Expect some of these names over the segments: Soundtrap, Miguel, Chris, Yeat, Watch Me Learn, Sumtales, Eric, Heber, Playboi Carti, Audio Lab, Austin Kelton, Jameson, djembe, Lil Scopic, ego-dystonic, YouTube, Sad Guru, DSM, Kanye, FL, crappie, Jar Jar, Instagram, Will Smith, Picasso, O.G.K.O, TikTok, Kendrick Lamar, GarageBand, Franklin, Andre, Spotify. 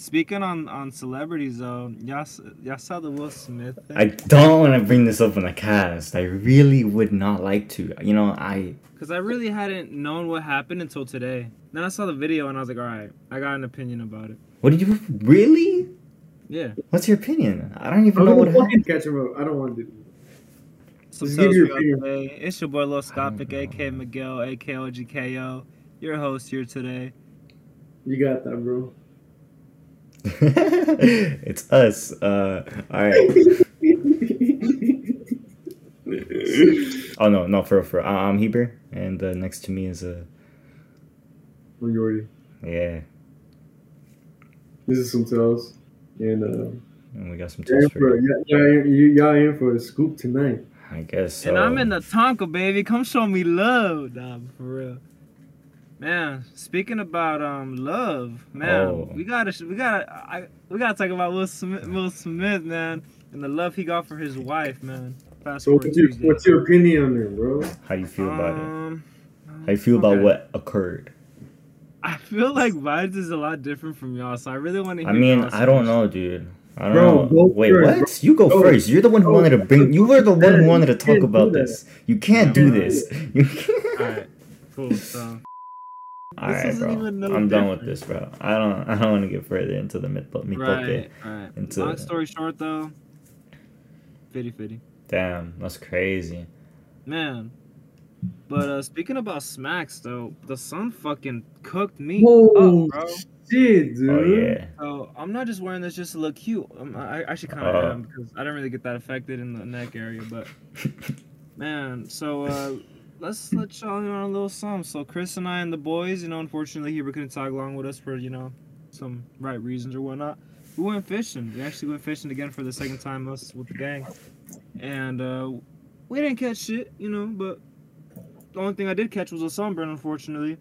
Speaking on celebrities, though, y'all saw the Will Smith thing? I don't want to bring this up on the cast. I really would not like to. You know, because I really hadn't known what happened until today. Then I saw the video, and I was like, all right, I got an opinion about it. What did you... Really? Yeah. What's your opinion? I don't even know what happened. I don't want to do that. It's your boy Lil Scopic, a.k.a. Miguel, a.k.a. O.G.K.O. Your host here today. You got that, bro. It's us. All right. Oh no, for real. I'm Heber, and next to me is a majority. Yeah. This is Sumtales, and we got some tips for you. Y'all in for a scoop tonight, I guess. So. And I'm in the Tonka, baby. Come show me love, dog. For real. Man, speaking about love, man, we gotta talk about Will Smith, man, and the love he got for his wife, man. So what's your opinion on it, bro? How you feel about it? How you feel about what occurred? I feel like Biden's is a lot different from y'all, so I really want to hear. I mean, I don't know, dude. I don't know. Wait, first, what? Bro. You go first. You're the one who wanted to bring. You were the one who wanted to talk about this. You can't do this. All right, cool. So. Alright, bro. I'm done with this, bro. I don't want to get further into the myth. Right. Long story short, though. 50-50. Damn, that's crazy. Man. But speaking about smacks, though, the sun fucking cooked me up, bro. Shit, dude. Oh, yeah. So I'm not just wearing this just to look cute. I actually kind of am, because I didn't really get that affected in the neck area, but... Man, so... Let's let y'all in on a little something. So Chris and I and the boys, unfortunately Heber couldn't tag along with us for, some right reasons or whatnot. We went fishing. We actually went fishing again for the second time, us with the gang. And we didn't catch shit, but the only thing I did catch was a sunburn, unfortunately.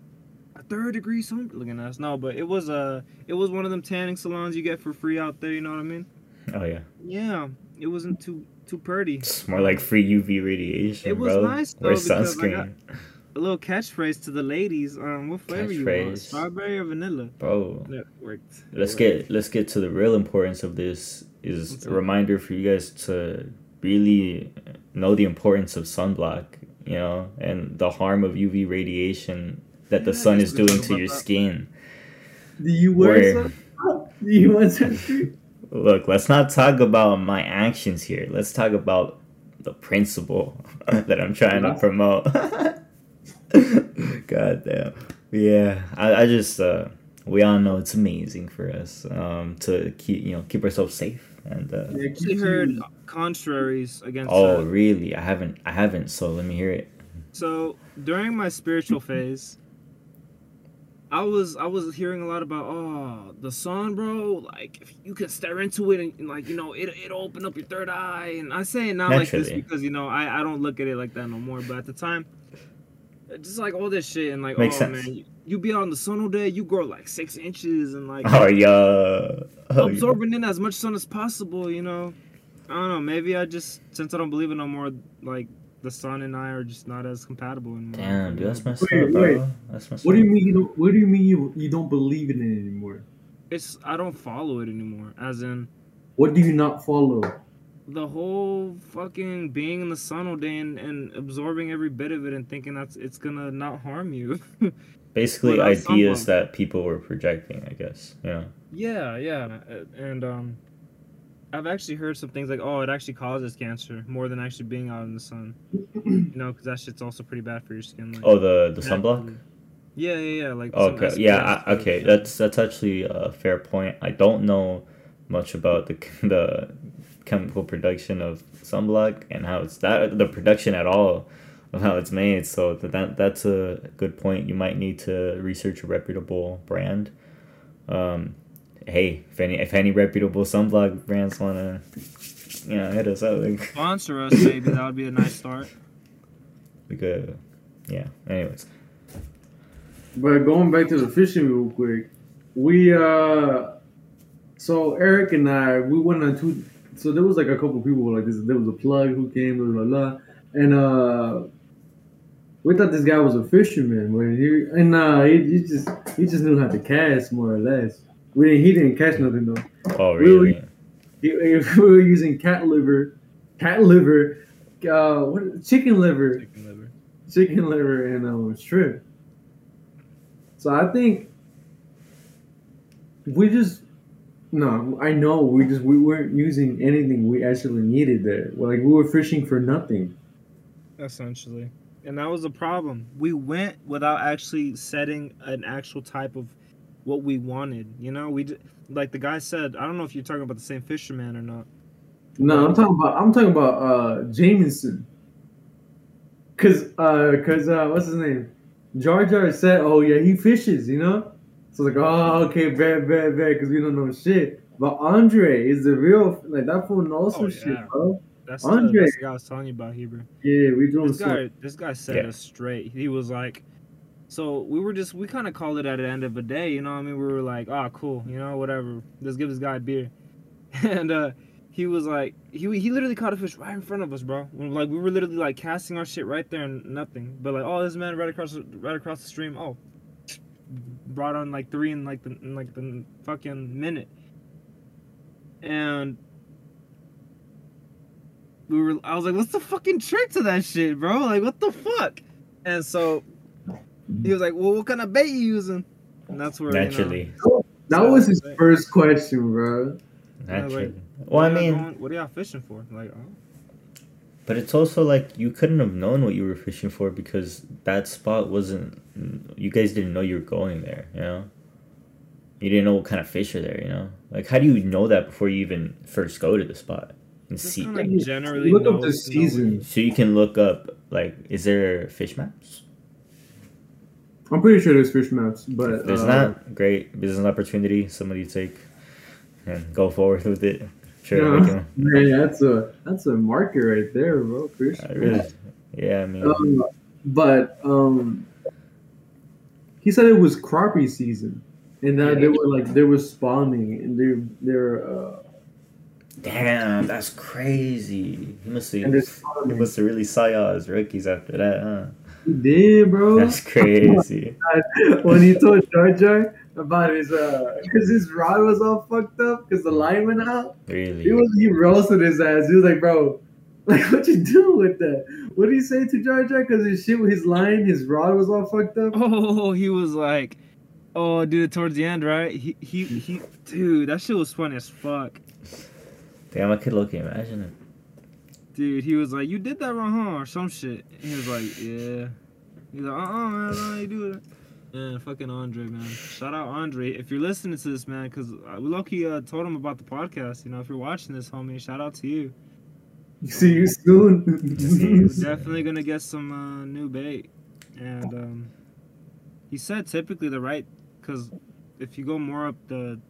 A 3rd degree sunburn. Look at that. No, but it was one of them tanning salons you get for free out there, you know what I mean? Oh, yeah. Yeah. It wasn't too pretty. It's more like free UV radiation, bro. It was nice, though, because sunscreen. I got a little catchphrase to the ladies. What flavor you want? Strawberry or vanilla? Bro. That worked. Let's get to the real importance of this. Is a reminder for you guys to really know the importance of sunblock, and the harm of UV radiation that the sun is doing to your skin. Do you wear sunblock? Do you want sunscreen? Look, let's not talk about my actions here. Let's talk about the principle that I'm trying to promote. God damn. Yeah, I just, we all know it's amazing for us to keep ourselves safe. And I heard contraries against. Oh, really? I haven't. So let me hear it. So during my spiritual phase, I was hearing a lot about the sun, bro. Like if you can stare into it and like it'll open up your 3rd eye. And I say it now like this because I don't look at it like that no more. But at the time, just like all this shit and like makes sense. Man, you be out in the sun all day, you grow like 6 inches and like absorbing in as much sun as possible. I don't know. Maybe I just since I don't believe it no more, like. The sun and I are just not as compatible anymore. Damn, dude, that's messed up, bro. That's messed up. What do you mean you don't believe in it anymore? I don't follow it anymore. As in, what do you not follow? The whole fucking being in the sun all day and absorbing every bit of it and thinking that it's gonna not harm you. Basically, ideas that people were projecting, I guess. Yeah. Yeah, and I've actually heard some things like, it actually causes cancer more than actually being out in the sun. Because that shit's also pretty bad for your skin. Like, the sunblock? Yeah. Like okay, yeah, okay. That's actually a fair point. I don't know much about the chemical production of sunblock and how it's the production at all of how it's made. So that's a good point. You might need to research a reputable brand. Hey, if any reputable sunblock brands wanna, hit us up. Like, sponsor us, maybe that would be a nice start. We could, yeah. Anyways, but going back to the fishing real quick, we so Eric and I we went on 2. So there was like a couple people like this. There was a plug who came, blah blah blah, and we thought this guy was a fisherman, but he just knew how to cast more or less. He didn't catch nothing though. Oh, really? We were using cat liver, chicken liver, and shrimp. So I think we weren't using anything we actually needed there. Like, we were fishing for nothing. Essentially. And that was the problem. We went without actually setting an actual type of what we wanted. You know, like the guy said, I don't know if you're talking about the same fisherman or not. No, I'm talking about Jameson. Cause what's his name? Jar Jar said, "Oh yeah, he fishes," you know. So like, oh okay, bad, because we don't know shit. But Andre is the real, like, that fool knows some shit, bro. That's Andre. That's the guy I was telling you about, Heber. Yeah, we doing something. This guy set us straight. He was like, so we kind of called it at the end of the day, you know what I mean? We were like, ah, oh, cool, you know, whatever. Let's give this guy a beer. And he was like, he literally caught a fish right in front of us, bro. Like, we were literally like casting our shit right there and nothing. But like, oh, this man right across the stream, oh, brought on like three in the fucking minute. And I was like, what's the fucking trick to that shit, bro? Like, what the fuck? And so he was like, well, what kind of bait you using? And that's where, naturally, you know, that was his first question, bro. Naturally. Like, well, I mean, what are y'all fishing for? Like, oh. But it's also like, you couldn't have known what you were fishing for, because that spot wasn't, you guys didn't know you were going there, you know? You didn't know what kind of fish are there, you know? Like, how do you know that before you even first go to the spot? And see, like, generally look up the season. So you can look up, like, is there fish maps? I'm pretty sure there's fish maps, but if there's not, great business opportunity. Somebody take and go forward with it. Sure, yeah, man, that's a market right there, bro. Fish. Yeah, I mean, but he said it was crappie season, and that they were like, they were spawning, and they're. Damn, that's crazy. He must have really saw y'all as rookies after that, huh? He did, bro. That's crazy. When he told Jar Jar about his rod was all fucked up because the line went out. Really? He roasted his ass. He was like, bro, like, what you doing with that? What did he say to Jar Jar? Because his rod was all fucked up. Oh, he was like, oh, dude, towards the end, right? He dude, that shit was funny as fuck. Damn, I could imagine it. Dude, he was like, you did that wrong, huh? Or some shit. And he was like, yeah. He's like, uh-uh, man, I ain't do that. Yeah, fucking Andre, man. Shout out Andre. If you're listening to this, man, because Loki told him about the podcast. You know, if you're watching this, homie, shout out to you. See you soon. We're definitely going to get some new bait. And he said typically the right, because if you go more up the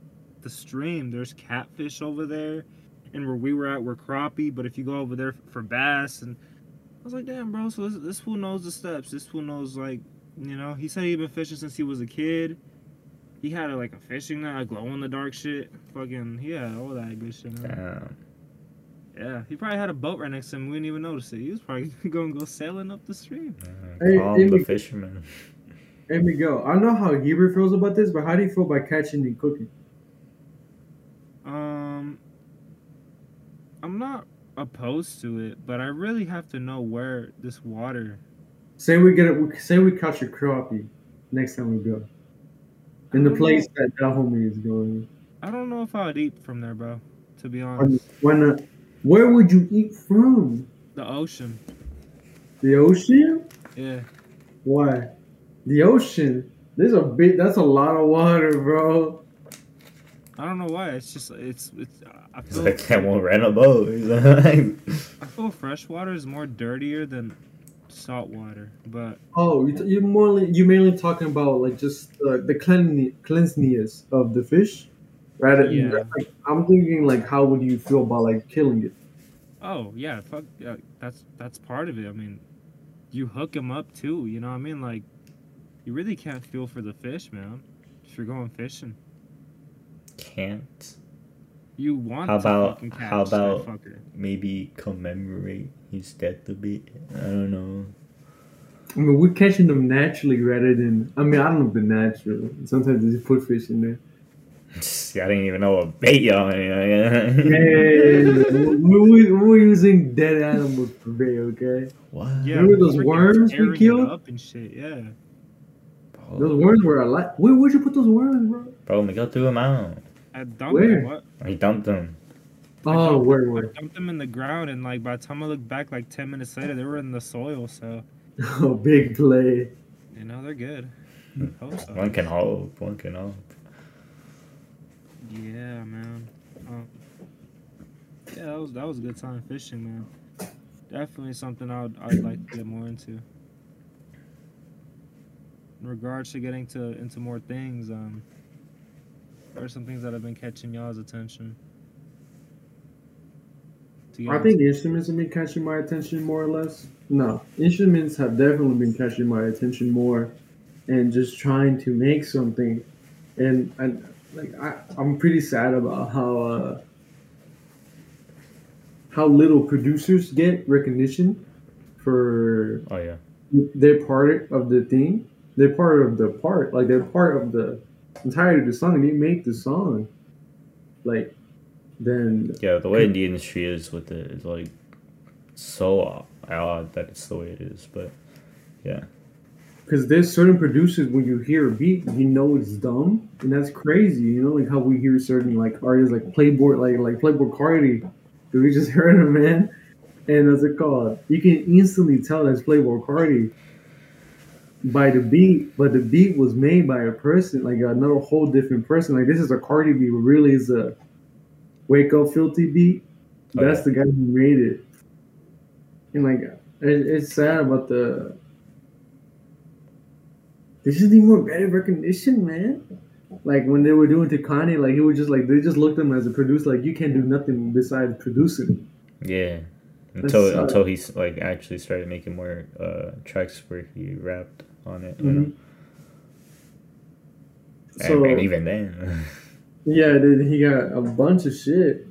stream, there's catfish over there. And where we were at, we're crappie. But if you go over there for bass, and I was like, damn, bro. So this fool knows the steps. This fool knows, like, you know. He said he'd been fishing since he was a kid. He had like a fishing net, a glow in the dark shit. Fucking yeah, all that good shit. Damn. Yeah, he probably had a boat right next to him. We didn't even notice it. He was probably gonna go sailing up the stream. Call the fisherman. Hey Miguel, I know how Heber feels about this, but how do you feel about catching and cooking? I'm not opposed to it, but I really have to know where this water. Say we catch a crappie next time we go. In the place that homie is going. I don't know if I would eat from there, bro. To be honest. Why not? Where would you eat from? The ocean. The ocean? Yeah. Why? The ocean. That's a lot of water, bro. I don't know why. It's just it's. I feel like that one ran a boat. I feel freshwater is more dirtier than saltwater, but you're mainly talking about like just the cleanliness of the fish, right? Yeah. Like, I'm thinking like, how would you feel about like killing it? Oh yeah, fuck, that's part of it. I mean, you hook them up too. You know what I mean? Like, you really can't feel for the fish, man. If you're going fishing. Can't. You want how about maybe commemorate his death a bit? I don't know. I mean, we're catching them naturally rather than I don't know if they're natural. Sometimes they just put fish in there. I didn't even know what bait y'all. We're using dead animals for bait, okay? What? Yeah, remember those worms we killed? Up and shit, yeah. Bro. Those worms were alive. Where'd you put those worms, bro? Bro, Miguel threw them out. I dumped them. What? He dumped them. Oh, where? I dumped them in the ground, and like by the time I looked back, like 10 minutes later, they were in the soil. So. Oh, big play. You know they're good. One can hope. One can hope. Yeah, man. Yeah, that was a good time fishing, man. Definitely something I'd like to get more into. In regards to getting into more things, there are some things that have been catching y'all's attention. I think instruments have been catching my attention more or less. No, instruments have definitely been catching my attention more, and just trying to make something, and. Like I'm pretty sad about how little producers get recognition for they're part of the thing. They're part of the part. Like they're part of the entirety of the song. They make the song. Like then the way the industry is with it is like so odd that it's the way it is. But yeah. Because there's certain producers, when you hear a beat, you know it's dumb, and that's crazy. You know, like how we hear certain like artists, like Playboi Carti. Dude, we just heard him, man. And what's it called? You can instantly tell that's Playboi Carti by the beat, but the beat was made by a person, like another whole different person. Like this is a Carti beat, but really is a Wake Up Filthy beat. That's the guy who made it. And like, it's sad about the. They just need more better recognition, man. Like when they were doing Kanye, like he was just like they just looked at him as a producer, like you can't do nothing besides producing. Yeah, until he like actually started making more tracks where he rapped on it, you know. And even then, yeah, dude, he got a bunch of shit.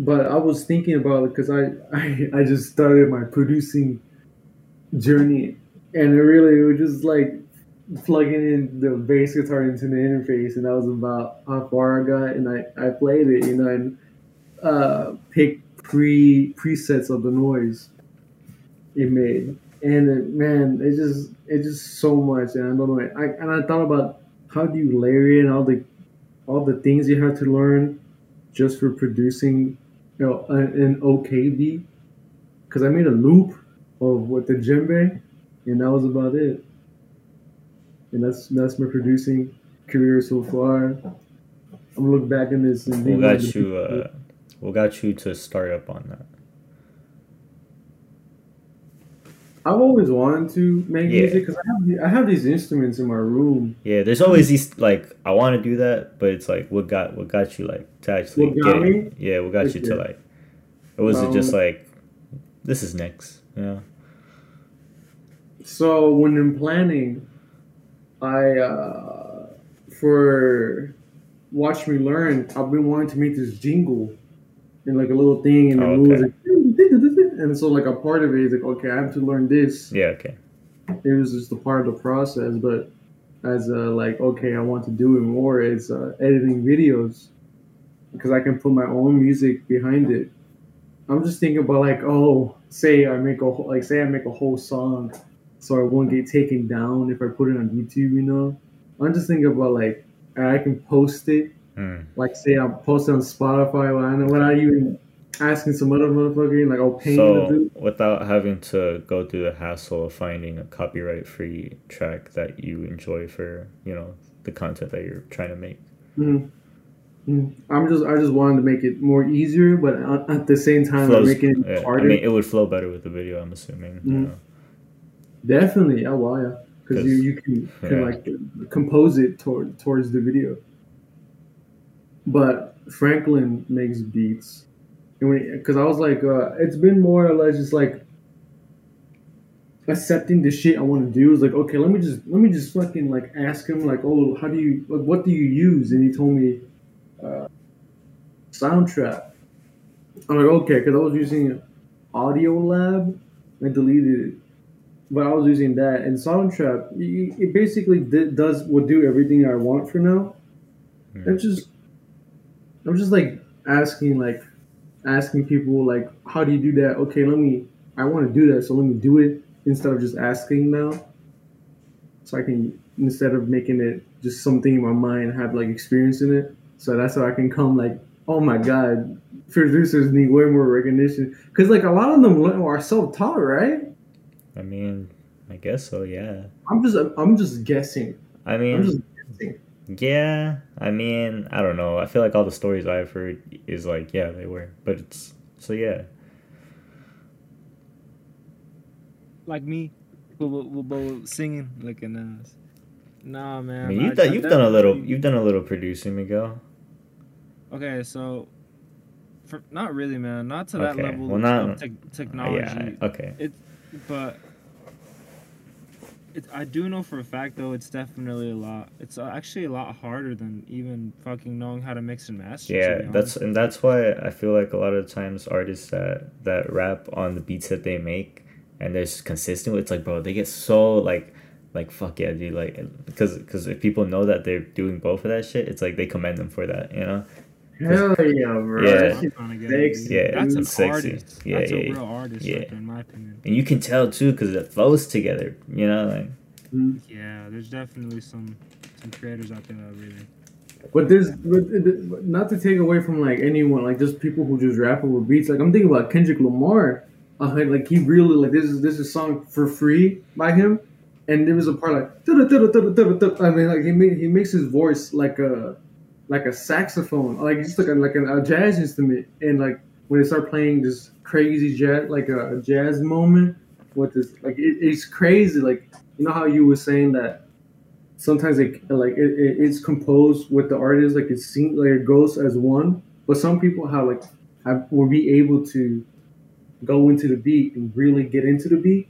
But I was thinking about it because I just started my producing journey, and it was just like. Plugging in the bass guitar into the interface, and that was about how far I got, and I played it, you know, and picked presets of the noise it made, and it's just so much, and I don't know. I thought about how do you layer in all the things you have to learn just for producing, you know, an okay beat, because I made a loop of with the djembe, and that was about it. And that's my producing career so far. I'm gonna look back in this. And what got you to start up on that? I've always wanted to make music because I have these instruments in my room. Yeah, there's always these like I want to do that, but it's like what got you like to actually get it? Yeah, what got you to like? Or was it just like this is next? Yeah. You know? So when I'm planning. I for Watch Me Learn, I've been wanting to make this jingle and like a little thing and it moves, and so like a part of it is like, okay, I have to learn this. Yeah, okay. It was just a part of the process, but as like, okay, I want to do it more, it's editing videos because I can put my own music behind it. I'm just thinking about like, oh, say I make a whole song. So I won't get taken down if I put it on YouTube, you know? I'm just thinking about, like, I can post it. Like, say I post it on Spotify without even asking some other motherfucker, like, I'll pay you to do it. Without having to go through the hassle of finding a copyright-free track that you enjoy for, you know, the content that you're trying to make. I just wanted to make it more easier, but at the same time, making it harder. I mean, it would flow better with the video, I'm assuming, you know? Definitely, because you can like compose it towards the video. But Franklin makes beats, and because I was like, it's been more or less just like accepting the shit I want to do. It's like, okay, let me just fucking like ask him like, oh, how do you like what do you use? And he told me, Soundtrap. I'm like, okay, because I was using Audio Lab, I deleted it. But I was using that, and Soundtrap, it basically does everything I want for now. I'm just like asking people like, how do you do that? Okay, I want to do that, so let me do it instead of just asking now. So I can, instead of making it just something in my mind, have like experience in it. So that's how I can come like, oh my God, producers need way more recognition. Because like a lot of them are self-taught, right? I mean, I guess so, yeah. I'm just guessing. I mean, I'm just guessing. Yeah, I mean, I don't know. I feel like all the stories I've heard is like, yeah, they were. But it's, so yeah. Like me, we'll singing, looking at us. Nah, man. I mean, you've done a little producing, Miguel. Okay, so, not really, man. Not to that level of technology. Yeah, okay. I do know for a fact, though, it's definitely a lot. It's actually a lot harder than even fucking knowing how to mix and master. Yeah, that's why I feel like a lot of the times artists that rap on the beats that they make and they're just consistent with, it's like, bro, they get so like fuck yeah, dude, like because if people know that they're doing both of that shit, it's like they commend them for that, you know. Hell yeah, bro. Yeah, that's an artist. Yeah, that's a real artist, yeah. Right there, in my opinion. And you can tell too, because it flows together. You know, like. Yeah, there's definitely some creators out there that really. But there's not to take away from like anyone, like just people who just rap over beats. Like I'm thinking about Kendrick Lamar. Like he really like this is song for free by him, and there was a part like I mean like he makes his voice like a. Like a saxophone, like just like a jazz instrument, and like when they start playing this crazy jazz, like a jazz moment with this, like it's crazy. Like you know how you were saying that sometimes it's composed with the artist, like it seems like it goes as one, but some people will be able to go into the beat and really get into the beat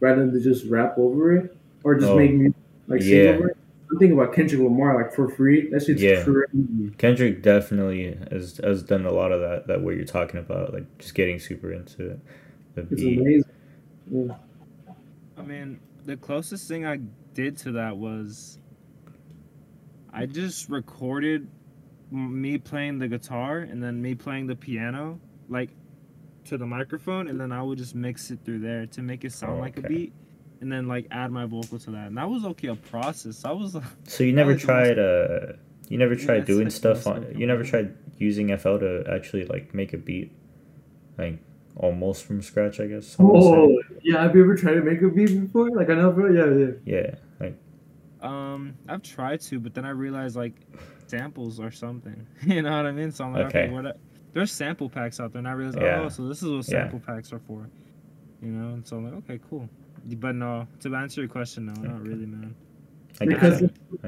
rather than just rap over it or just make music like sing over it. I'm thinking about Kendrick Lamar, like for free. That shit's crazy. Kendrick definitely has done a lot of that what you're talking about, like just getting super into the beat. It's amazing. Yeah. I mean, the closest thing I did to that was I just recorded me playing the guitar and then me playing the piano, like to the microphone, and then I would just mix it through there to make it sound like a beat. And then like add my vocal to that, and that was a process. I was like, so you never tried doing stuff on. You never tried using FL to actually like make a beat, like almost from scratch, I guess. Oh yeah, have you ever tried to make a beat before? Like I know, yeah. Like, I've tried to, but then I realized like samples or something. You know what I mean? So I'm like, okay, there's sample packs out there, and I realized, oh, so this is what sample packs are for. You know, and so I'm like, okay, cool. But no, to answer your question, no, not really, man. Because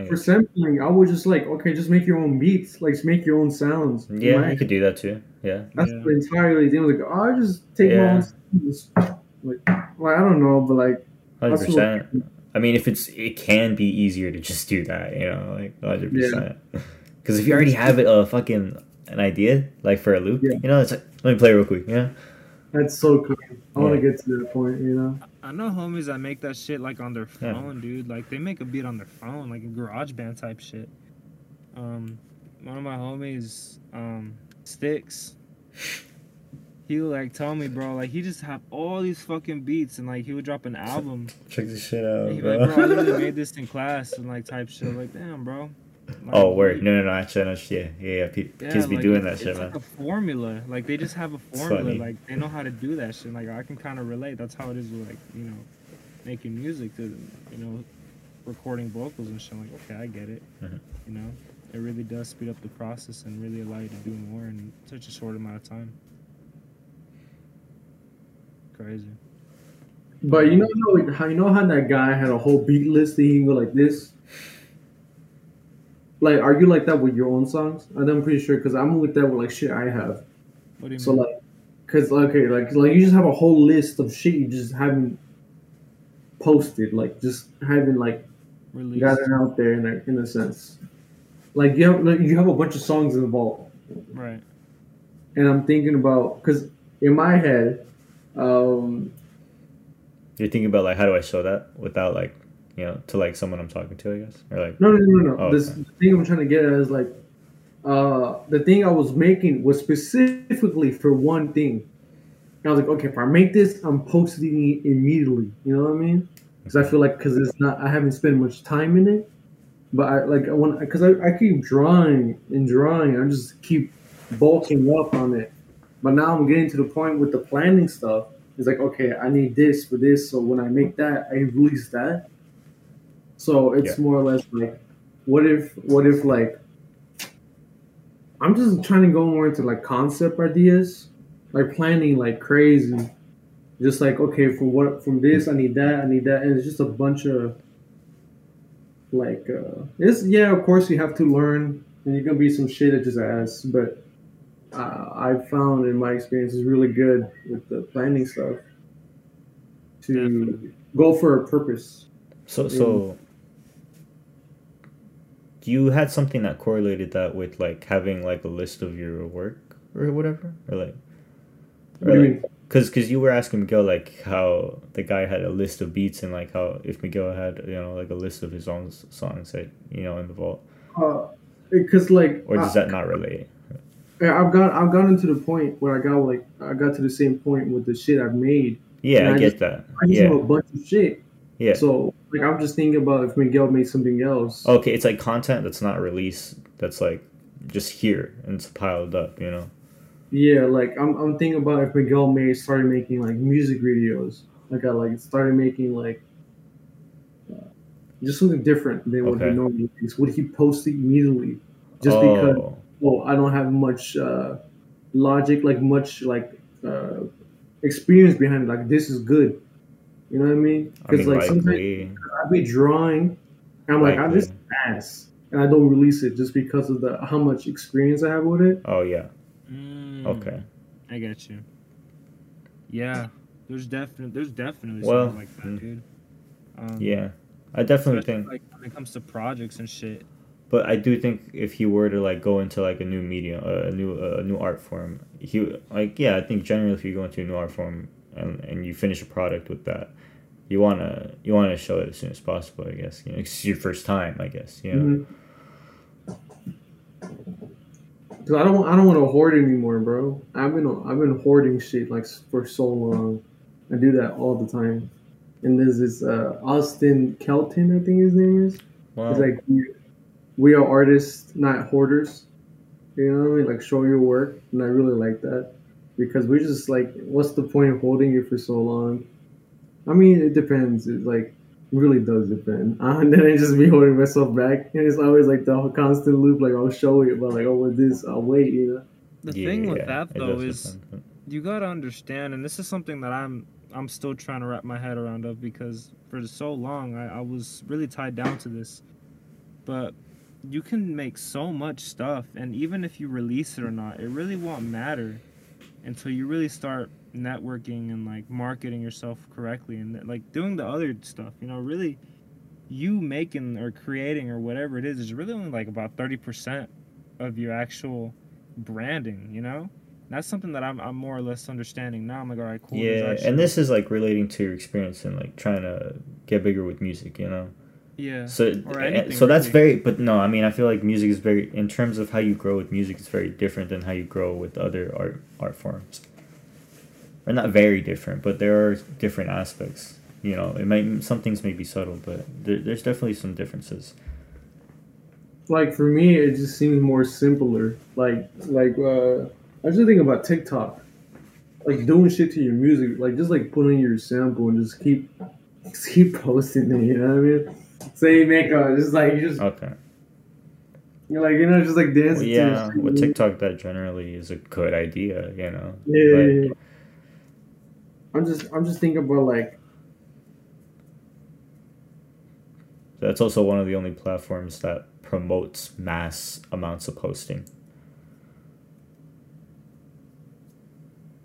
for sampling, I was just like, okay, just make your own beats, like make your own sounds. Yeah, you could do that too. Yeah, that's entirely. They were like, oh, I just take my own. Like, I don't know, but like, 100%. I mean, if it can be easier to just do that, you know, like 100%. Because if you already have an idea, like for a loop, you know, it's like, let me play real quick, yeah. That's so cool. I want to get to that point, you know. I know homies that make that shit like on their phone, dude. Like they make a beat on their phone, like a GarageBand type shit. One of my homies, Sticks, he would like tell me, bro, like he just have all these fucking beats and like he would drop an album. Check this shit out, and bro. Like, bro, I literally made this in class and like type shit. Like damn, bro. Like, word! No! Actually, yeah. Kids be doing that shit, man. It's a formula. Like they just have a formula. Like they know how to do that shit. Like I can kind of relate. That's how it is with like you know, making music to you know, recording vocals and shit. Like okay, I get it. Mm-hmm. You know, it really does speed up the process and really allow you to do more in such a short amount of time. Crazy. But you know how that guy had a whole beat list that he can go like this. Like, are you like that with your own songs? I'm pretty sure, because I'm like that with, like, shit I have. What do you mean? Like, because, okay, like you just have a whole list of shit you just haven't posted. Like, just haven't, like, released. Gotten out there in a sense. Like, you have a bunch of songs in the vault. Right. And I'm thinking about, because in my head, you're thinking about, like, how do I show that without, like, you know, to like someone I'm talking to, I guess, or like. No. Oh, this thing I'm trying to get at is like, the thing I was making was specifically for one thing. And I was like, okay, if I make this, I'm posting it immediately. You know what I mean? Because I feel like, because it's not, I haven't spent much time in it. But I like, because I keep drawing and drawing. I just keep bulking up on it. But now I'm getting to the point with the planning stuff. It's like, okay, I need this for this. So when I make that, I release that. So it's more or less like, what if like, I'm just trying to go more into like concept ideas, like planning like crazy. Just like, okay, from this, I need that. And it's just a bunch of like, of course you have to learn and you're going to be some shit at just ass, but I've found in my experience is really good with the planning stuff to go for a purpose. So you had something that correlated that with like having like a list of your work or whatever, or like, because you were asking Miguel like how the guy had a list of beats and like how if Miguel had, you know, like a list of his own songs that, you know, in the vault. Because like, or does that not relate? Yeah, I've gotten to the point where I got to the same point with the shit I've made. Yeah, I get that. I just have a bunch of shit. Yeah. So like I'm just thinking about if Miguel made something else. Okay, it's like content that's not released, that's like just here and it's piled up, you know. Yeah, like I'm thinking about if Miguel started making like music videos. Like I like started making like just something different than what he normally makes. Would he post it immediately? Just because I don't have much logic, like much like experience behind it. Like this is good, you know what I mean? Because like sometimes I be drawing, and I'm like I'm just ass, and I don't release it just because of the how much experience I have with it. Oh yeah, okay, I got you. Yeah, there's definitely something like that, dude. I definitely think like when it comes to projects and shit. But I do think if he were to like go into like a new medium, a new art form, he like I think generally if you go into a new art form and you finish a product with that, you wanna show it as soon as possible. I guess, you know, it's your first time. I guess, you know. Because I don't want to hoard anymore, bro. I've been hoarding shit like for so long. I do that all the time. And there's this Austin Kelton, I think his name is. Wow. He's like, we are artists, not hoarders. You know what I mean? Like, show your work. And I really like that. Because we're just like, what's the point of holding it for so long? I mean, it depends. It like, really does depend. And then I just be holding myself back. And it's always like the constant loop. Like, I'll show it, but like, oh, with this, I'll wait, you know? The thing with that, though, is you got to understand, and this is something that I'm still trying to wrap my head around of, because for so long, I was really tied down to this. But you can make so much stuff, and even if you release it or not, it really won't matter until you really start networking and like marketing yourself correctly and like doing the other stuff, you know. Really, you making or creating or whatever it is really only like about 30% of your actual branding, you know. And that's something that I'm more or less understanding now. I'm like, all right, cool. Yeah, and this is like relating to your experience and like trying to get bigger with music, you know. Yeah. So that's very, but no, I mean, I feel like music is very, in terms of how you grow with music, it's very different than how you grow with other art forms. Or not very different, but there are different aspects. You know, it might, some things may be subtle, but there's definitely some differences. Like for me, it just seems more simpler. I just think about TikTok, like doing shit to your music, like just like putting your sample and just keep posting it. You know what I mean? So you make a, just like, you just, okay, you're like, you know, just like dancing. Well, yeah, to with TikTok, that generally is a good idea, you know. Yeah, like, I'm just thinking about like, that's also one of the only platforms that promotes mass amounts of posting.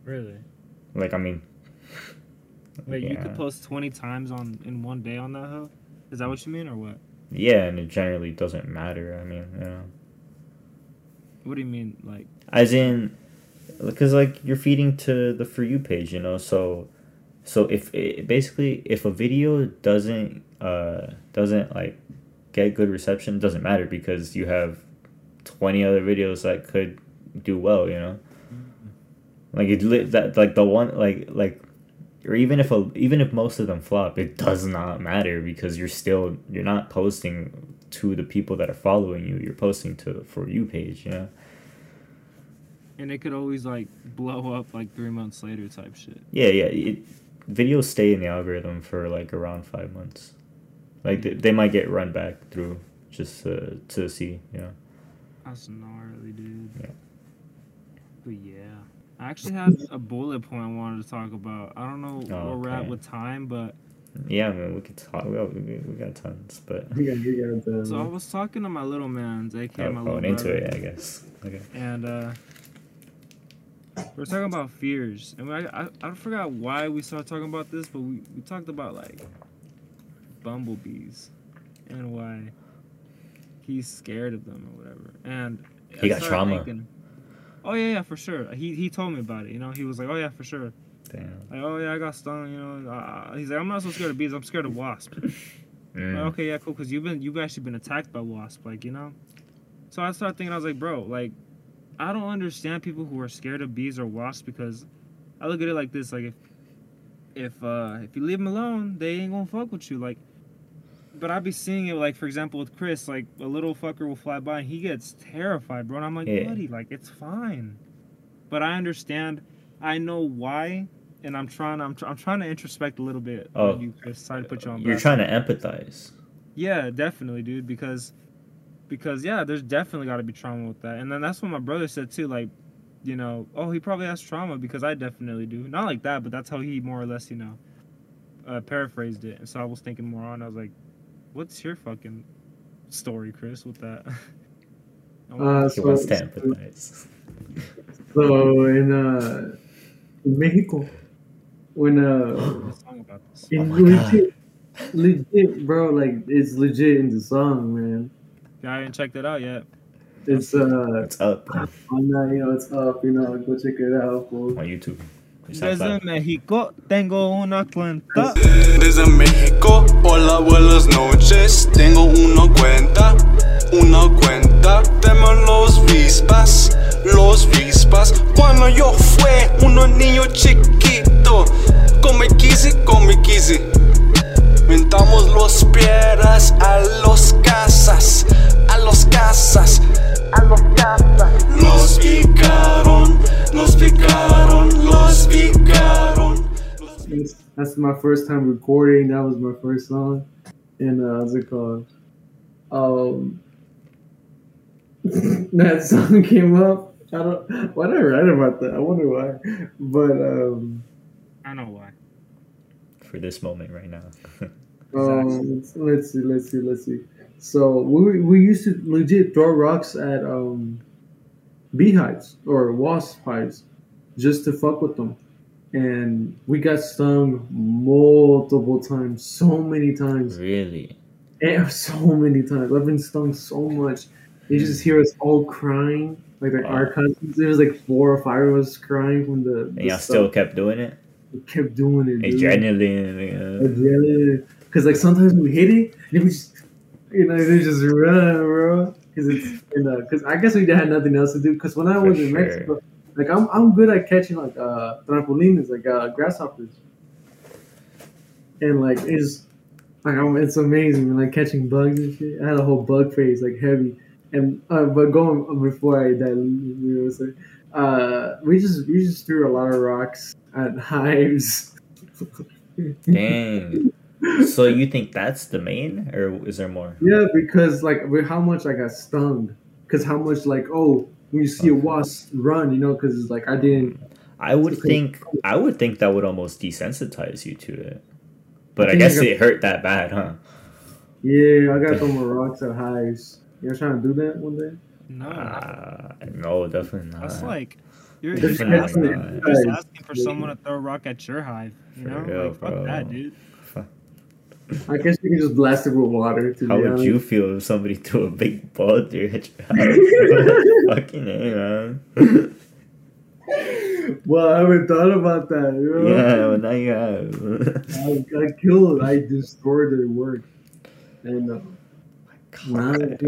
Really? Like, I mean, wait, you could post 20 times in one day on that hoe? Is that what you mean, or what? Yeah, and it generally doesn't matter. I mean, you know. What do you mean, like? As in, because like you're feeding to the For You page, you know. So if it, basically if a video doesn't like get good reception, it doesn't matter because you have 20 other videos that could do well, you know. Like it, that, like the one, like, or even if most of them flop, it does not matter because you're not posting to the people that are following you. You're posting to the For You page, you know. And it could always like blow up like 3 months later type shit. Yeah. Videos stay in the algorithm for like around 5 months. Like they might get run back through just to see, you know. That's gnarly, dude. Yeah. But yeah. I actually had a bullet point I wanted to talk about. I don't know where we're at with time, but... Yeah, man, we could talk. We got tons, but... So I was talking to my little man, a.k.a. my little brother. Into it, I guess. Okay. And we're talking about fears. And I forgot why we started talking about this, but we talked about, like, bumblebees and why he's scared of them or whatever. And he got trauma. Thinking, oh, yeah, for sure. He told me about it, you know? He was like, oh, yeah, for sure. Damn. Like, oh, yeah, I got stung, you know? He's like, I'm not so scared of bees. I'm scared of wasps. Like, okay, yeah, cool, because you've actually been attacked by wasps, like, you know? So I started thinking, I was like, bro, like, I don't understand people who are scared of bees or wasps because I look at it like this. Like, if you leave them alone, they ain't going to fuck with you. Like, but I'd be seeing it, like, for example, with Chris, like, a little fucker will fly by, and he gets terrified, bro. And I'm like, buddy, like, it's fine. But I understand. I know why, and I'm trying to introspect a little bit. Oh, you, Chris, trying to put you on. You're trying to empathize. Yeah, definitely, dude, because, yeah, there's definitely got to be trauma with that. And then that's what my brother said, too, like, you know, oh, he probably has trauma because I definitely do. Not like that, but that's how he more or less, you know, paraphrased it. And so I was thinking more on, I was like, what's your fucking story, Chris, with that? So in Mexico, when legit, bro, like it's legit in the song, man. Yeah, I didn't check that out yet. It's up. It's up. You know, go check it out, bro. On YouTube. Desde México tengo una cuenta. Desde México, hola buenas noches. Tengo una cuenta, una cuenta. Temen los rispas, cuando yo fui un niño chiquito. Come quise, mentamos los piedras a los casas, a los casas. A los casas. Nos picaron, nos picaron, los picaron. That's my first time recording. That was my first song. And what's it called? That song came up. Why did I write about that? I wonder why. But I know why. For this moment right now. Let's see. So we used to legit throw rocks at beehives or wasp hives just to fuck with them, and we got stung multiple times, so many times. Really? Yeah, so many times. I've been stung so much. They just hear us all crying, like our cousins. There was like 4 or 5 of us crying from the. And y'all still kept doing it. We kept doing it. Adrenaline. Because like sometimes we hit it, and then we just. You know, they just run, bro. Because it's, you know, I guess we had nothing else to do. Because when I was in Mexico, like I'm good at catching like trampolines, like grasshoppers, and like it's amazing, like catching bugs and shit. I had a whole bug phase, like heavy, and but going before I died, you know, so, we just threw a lot of rocks at hives. Dang. So you think that's the main, or is there more? Yeah, because like with how much I got stung, because how much like when you see a wasp run, you know, because it's like I didn't. I would think that would almost desensitize you to it, but I guess it hurt that bad, huh? Yeah, I got throw my rocks at hives. You're trying to do that one day? No, definitely not. That's like. You're just asking for someone to throw a rock at your hive. You know, fuck that, dude. I guess you can just blast it with water. How would you feel if somebody threw a big ball through your head? Fucking hey, man. Well, I haven't thought about that. You know? Yeah, well, now you have. I killed it. I destroyed their work. And, oh my God.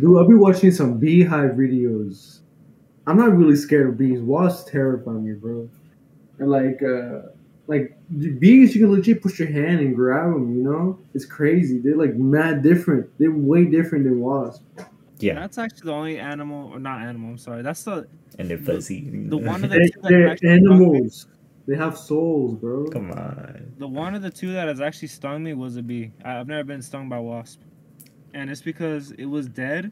Dude, I've been watching some beehive videos. I'm not really scared of bees. Wasps terrify me, bro. And like bees, you can legit push your hand and grab them. You know, it's crazy. They're like mad different. They're way different than wasps. Yeah, that's actually the only animal, or not animal. I'm sorry. That's the and they're fuzzy. The one of the two that they're animals. They have souls, bro. Come on. The one of the two that has actually stung me was a bee. I've never been stung by a wasp, and it's because it was dead,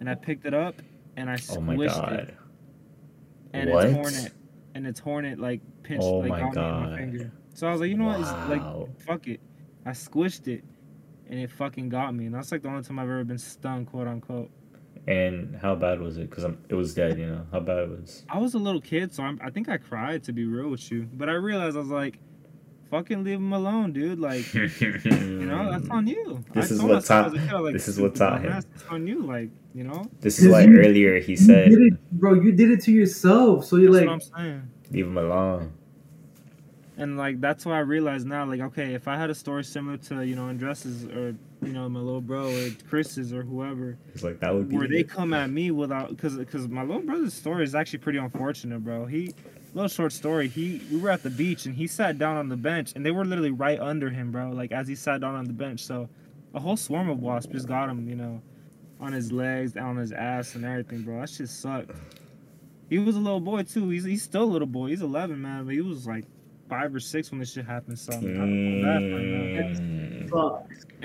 and I picked it up and I squished it. And its hornet, like pinched like on my finger. So I was like, you know what? It's like, fuck it. I squished it, and it fucking got me. And that's like the only time I've ever been stung, quote unquote. And how bad was it? Because it was dead, you know? How bad it was? I was a little kid, so I think I cried, to be real with you. But I realized, I was like, fucking leave him alone, dude. Like, you know, that's on you. This is what taught him. That's on you, like, you know? This is why earlier he said... you did it to yourself, so you're like... That's what I'm saying. Leave him alone. And, like, that's why I realized now, like, okay, if I had a story similar to, you know, Andres's or... you know, my little bro or Chris's or whoever. It's like that would be where they come at me without, because my little brother's story is actually pretty unfortunate, bro. We were at the beach and he sat down on the bench and they were literally right under him, bro. Like as he sat down on the bench, so a whole swarm of wasps just got him, you know, on his legs, on his ass, and everything, bro. That shit sucked. He was a little boy too. He's still a little boy. He's 11, man, but he was like 5 or 6 when this shit happened. So I'm kind of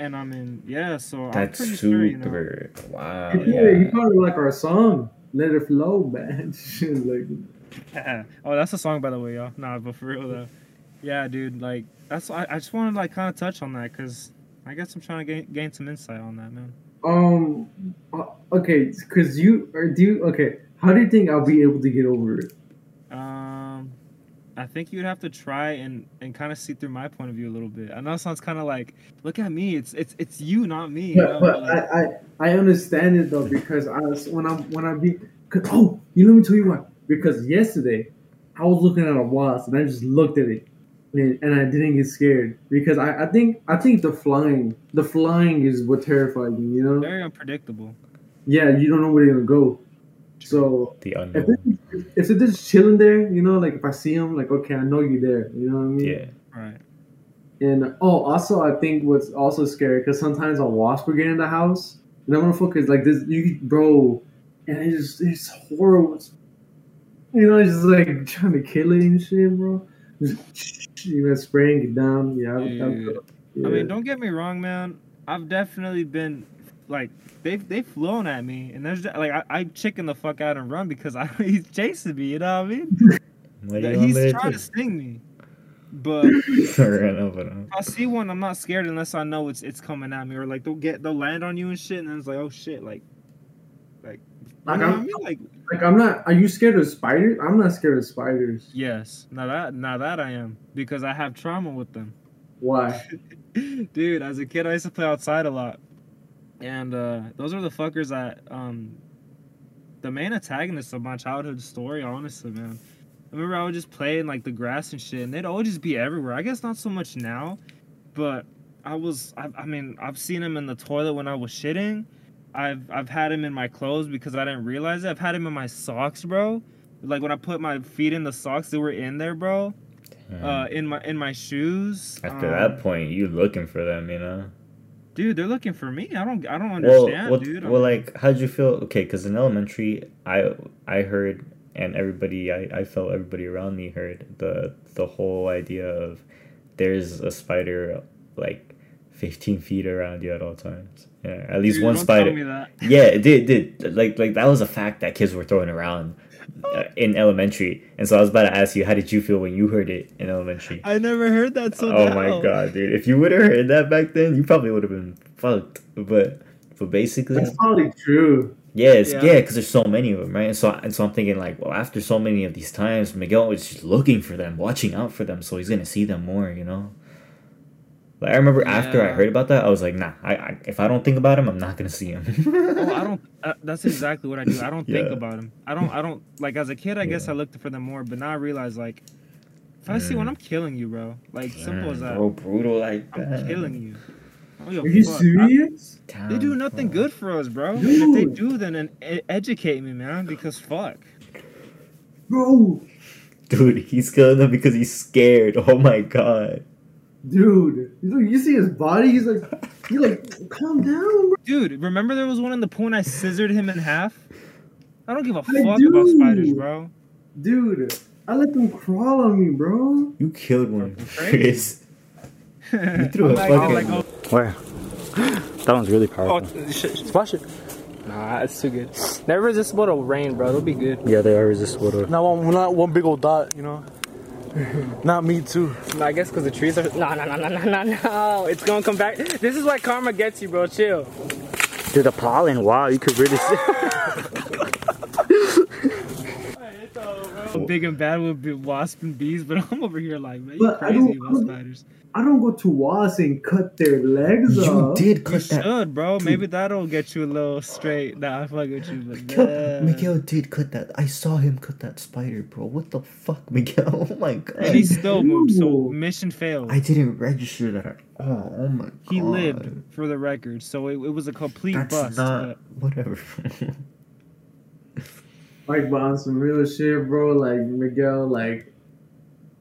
and I mean, yeah, so that's I'm pretty super. Sure, you know. Wow. Yeah, you probably like our song, Let It Flow, man. Yeah. Oh, that's a song, by the way, y'all. Nah, but for real, though. Yeah, dude, like, that's I just wanted to, like, kind of touch on that, because I guess I'm trying to gain some insight on that, man. Okay, because how do you think I'll be able to get over it? I think you'd have to try and kind of see through my point of view a little bit. I know it sounds kind of like, look at me, it's you, not me. Yeah, you know? But like, I understand it though, because let me tell you why. Because yesterday I was looking at a wasp and I just looked at it and I didn't get scared because I think the flying is what terrified me. You know, very unpredictable. Yeah, you don't know where they're gonna go. So if they're just chilling there, you know, like if I see them, like, okay, I know you're there, you know what I mean? Yeah, right. And also I think what's also scary, because sometimes a wasp will get in the house and I'm gonna focus like this, and it's horrible, you know, it's just like trying to kill it and shit, bro. Just, you know, spraying it down. I mean, don't get me wrong, man. I've definitely been. Like, they've flown at me, and there's like I chicken the fuck out and run because he's chasing me, you know what I mean? He's trying to sting me, but if I see one, I'm not scared unless I know it's coming at me, or like they'll land on you and shit, and then it's like, oh shit, I'm not. Are you scared of spiders? I'm not scared of spiders. Yes, now that I am, because I have trauma with them. Why? Dude, as a kid, I used to play outside a lot. And those are the fuckers that, the main antagonists of my childhood story, honestly, man. I remember I would just play in, like, the grass and shit, and they'd always just be everywhere. I guess not so much now, but I've seen them in the toilet when I was shitting. I've had them in my clothes because I didn't realize it. I've had them in my socks, bro. Like, when I put my feet in the socks, they were in there, bro. In my shoes. After that point, you looking for them, you know? Dude, they're looking for me. I don't understand, dude. Well, like, how'd you feel? Okay, because in elementary, I heard, and everybody, I felt everybody around me heard the whole idea of there's a spider, like, 15 feet around you at all times. Yeah, at least one spider. Tell me that. Yeah, it did. Like, that was a fact that kids were throwing around in elementary. And so I was about to ask you, how did you feel when you heard it in elementary? I never heard that. My God, dude. If you would have heard that back then, you probably would have been fucked. But basically... That's probably true. Yes, yeah, because there's so many of them, right? And so I'm thinking, like, well, after so many of these times, Miguel was just looking for them, watching out for them, so he's going to see them more, you know? Like, I remember after I heard about that, I was like, nah, if I don't think about him, I'm not going to see him. That's exactly what I do. I don't think about him. I don't, like, as a kid, I guess I looked for them more, but now I realize, like, if I see one, I'm killing you, bro. Like, simple as that. Bro, brutal like that. I'm killing you. Are you serious? They do nothing good for us, bro. And if they do, then educate me, man, because fuck. Bro. Dude, he's killing them because he's scared. Oh my god. Dude, you see his body? He's like, calm down, bro. Dude, remember there was one in the pool and I scissored him in half? I don't give a fuck about spiders, bro. Dude, I let them crawl on me, bro. You killed one, Chris. You threw a fucking... Where? That one's really powerful. Oh, splash it. Nah, it's too good. They're resistible to rain, bro. It'll be good. Yeah, they are resistible to... Not one big old dot, you know? Not me, too. No, I guess because the trees are... No. It's going to come back. This is why karma gets you, bro. Chill. Dude, the pollen. Wow, you could really see... Big and bad would be wasps and bees, but I'm over here like, man, you crazy about spiders. I don't go to wasps and cut their legs off. You did cut that. You should, bro. Dude. Maybe that'll get you a little straight. Nah, I fuck with you. But Miguel did cut that. I saw him cut that spider, bro. What the fuck, Miguel? Oh my god. And he still moved, so mission failed. I didn't register that at all. Oh my god. He lived, for the record, so it was a complete bust. Not... Whatever. Like, but on some real shit, bro, like, Miguel, like,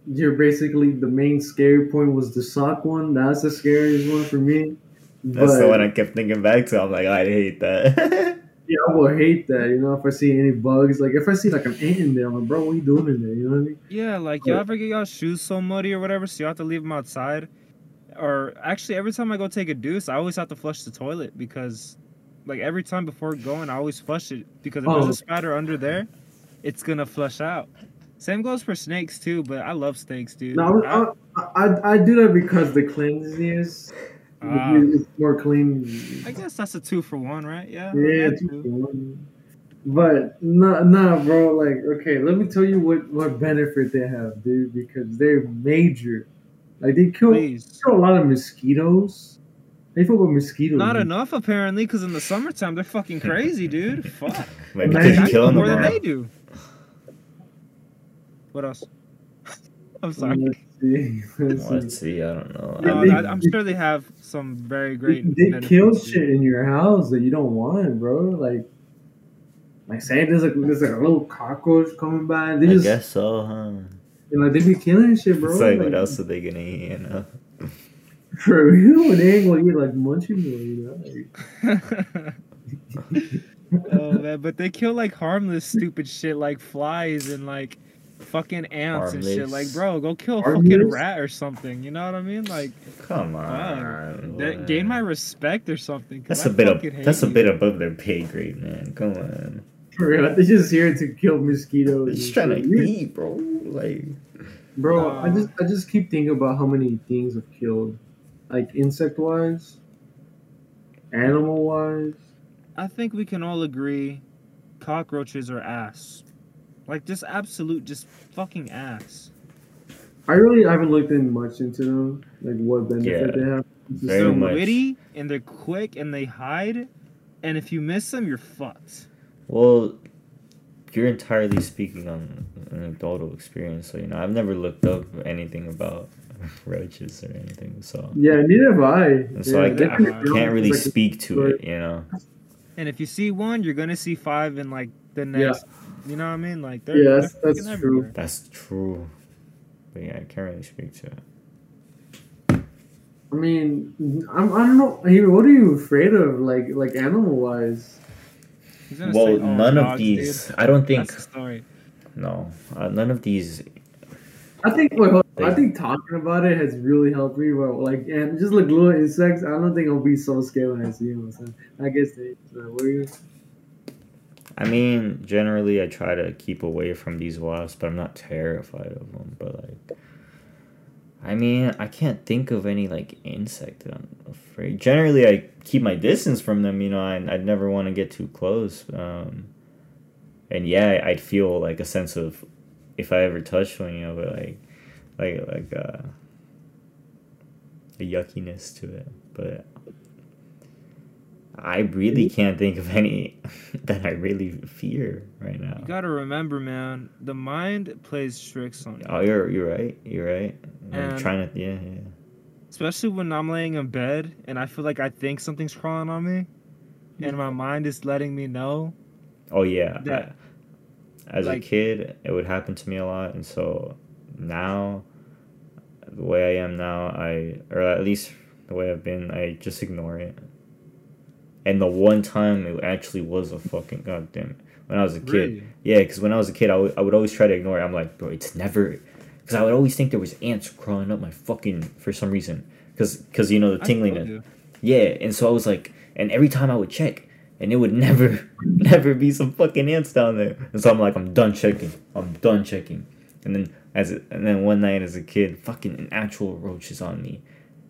you're basically the main scary point was the sock one. That's the scariest one for me. That's the one I kept thinking back to. I'm like, I hate that. Yeah, I will hate that, you know, if I see any bugs. Like, if I see, like, an ant in there, I'm like, bro, what are you doing in there, you know what I mean? Yeah, like, y'all ever get y'all shoes so muddy or whatever, so you have to leave them outside? Or, actually, every time I go take a deuce, I always have to flush the toilet because... Like, every time before going, I always flush it. Because if there's a spider under there, it's going to flush out. Same goes for snakes, too. But I love snakes, dude. No, I do that because the cleanliness is more clean. I guess that's a 2-for-1, right? Yeah, yeah, 2-for-1. But, nah, bro. Like, okay, let me tell you what benefit they have, dude. Because they're major. Like, they kill a lot of mosquitoes. They fuck with mosquitoes. Not enough, apparently, because in the summertime, they're fucking crazy, dude. Fuck. Maybe they kill them more than they do. What else? I'm sorry. Let's see. I don't know. I'm sure they have some very great... They kill shit in your house that you don't want, bro. Like say there's like a little cockroach coming by. I guess so, huh? You know, they be killing shit, bro. It's like, what else are they going to eat, you know? For real, they ain't gonna eat like munching, you know? Oh man, but they kill like harmless, stupid shit like flies and like fucking ants and shit. Like, bro, go kill a fucking rat or something. You know what I mean? Like, come on, gain my respect or something. That's a bit above their pay grade, man. Come on. For real, they're just here to kill mosquitoes. They're just trying to eat, bro. Like, bro, I just keep thinking about how many things I've killed. Like, insect-wise, animal-wise. I think we can all agree cockroaches are ass. Like, just absolute, just fucking ass. I really haven't looked in much into them, like, what benefit they have. They're witty, and they're quick, and they hide, and if you miss them, you're fucked. Well, you're entirely speaking on an anecdotal experience, so, you know, I've never looked up anything about... roaches or anything, so yeah, neither have I. And so I can't really speak to it, you know. And if you see one, you're gonna see five in like the next. Yeah. You know what I mean? Like, yeah, that's true. Everywhere. That's true. But yeah, I can't really speak to it. I mean, I don't know. What are you afraid of? Like animal wise? Well, say, none of these. Dude. I don't think. That's the story. No, none of these. I think talking about it has really helped me, but like, and just like little insects, I don't think I'll be so scared when I see them. So I guess they. I mean, generally, I try to keep away from these wasps, but I'm not terrified of them. But like, I mean, I can't think of any like insect that I'm afraid. Generally, I keep my distance from them. You know, I'd never want to get too close. And yeah, I'd feel like a sense of if I ever touched one, you know, but like a yuckiness to it, but I really can't think of any that I really fear right now. You gotta remember, man, the mind plays tricks on you. Oh, you're right. You're right. I'm trying to Especially when I'm laying in bed and I feel like I think something's crawling on me, and my mind is letting me know. Oh yeah. That, as like, a kid, it would happen to me a lot, and so now, the way I am now, or at least the way I've been, I just ignore it. And the one time it actually was a fucking goddamn when I was a kid. Really? Yeah, because when I was a kid, I would always try to ignore it. I'm like, bro, it's never. Because I would always think there was ants crawling up my fucking, for some reason. Because you know, the tingliness. Yeah, and so I was like, and every time I would check, and it would never be some fucking ants down there. And so I'm like, I'm done checking. And then one night as a kid, fucking an actual roach is on me.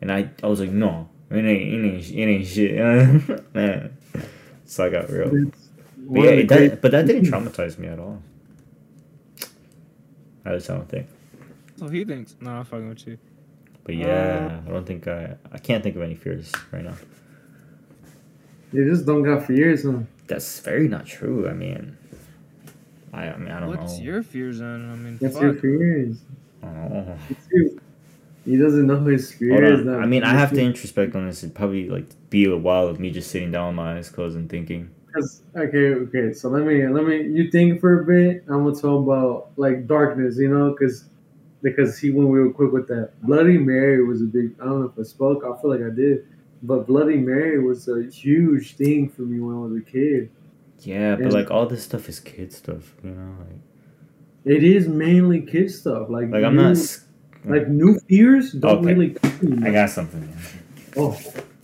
And I was like, no, it ain't shit. Man. So I got real. But yeah, that didn't traumatize me at all. I just don't think. So he thinks, nah, I'm fucking with you. But yeah, I don't think I can't think of any fears right now. You just don't got fears, huh? That's very not true. I mean, I don't know. What's your fears, then? I mean, what's your fears? Oh. He doesn't know his fears. I mean, I have to introspect on this. It'd probably like be a while of me just sitting down with my eyes closed and thinking. Okay. So let me. You think for a bit. I'm gonna talk about like darkness, you know, because he went real quick with that. Bloody Mary was a big. I don't know if I spoke. I feel like I did, but Bloody Mary was a huge thing for me when I was a kid. Yeah, but like all this stuff is kid stuff, you know. Like, it is mainly kid stuff. Like I'm not. Like new fears don't really. I got something. Oh.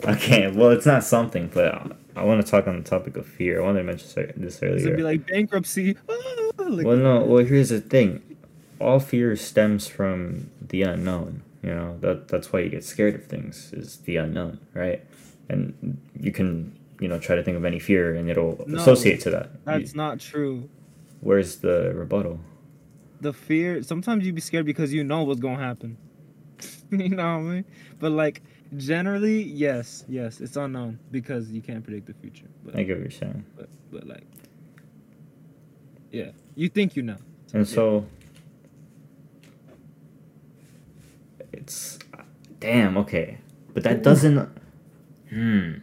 Okay. Well, it's not something, but I want to talk on the topic of fear. I wanted to mention this earlier. It'd be like bankruptcy. Well, no. Well, here's the thing. All fear stems from the unknown. You know, that's why you get scared of things, is the unknown, right? And you can, you know, try to think of any fear and it'll associate to that. That's not true. Where's the rebuttal? The fear, sometimes you be scared because you know what's going to happen. You know what I mean? But like, generally, yes, it's unknown because you can't predict the future. But, I get what you're saying. But like, yeah, you think you know. And so... It's damn okay, but that doesn't. Damn.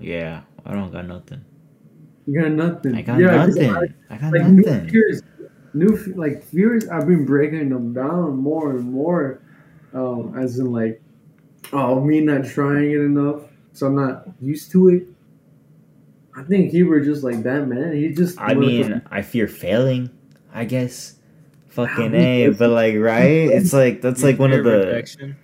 Yeah, I don't got nothing. You got nothing. I got nothing. I got nothing. New fears. I've been breaking them down more and more, as in like, me not trying it enough, so I'm not used to it. I think he were just like that, man. He just. I mean, I fear failing, I guess. Fucking A, but like, right? It's like, that's like one of the. Rejection?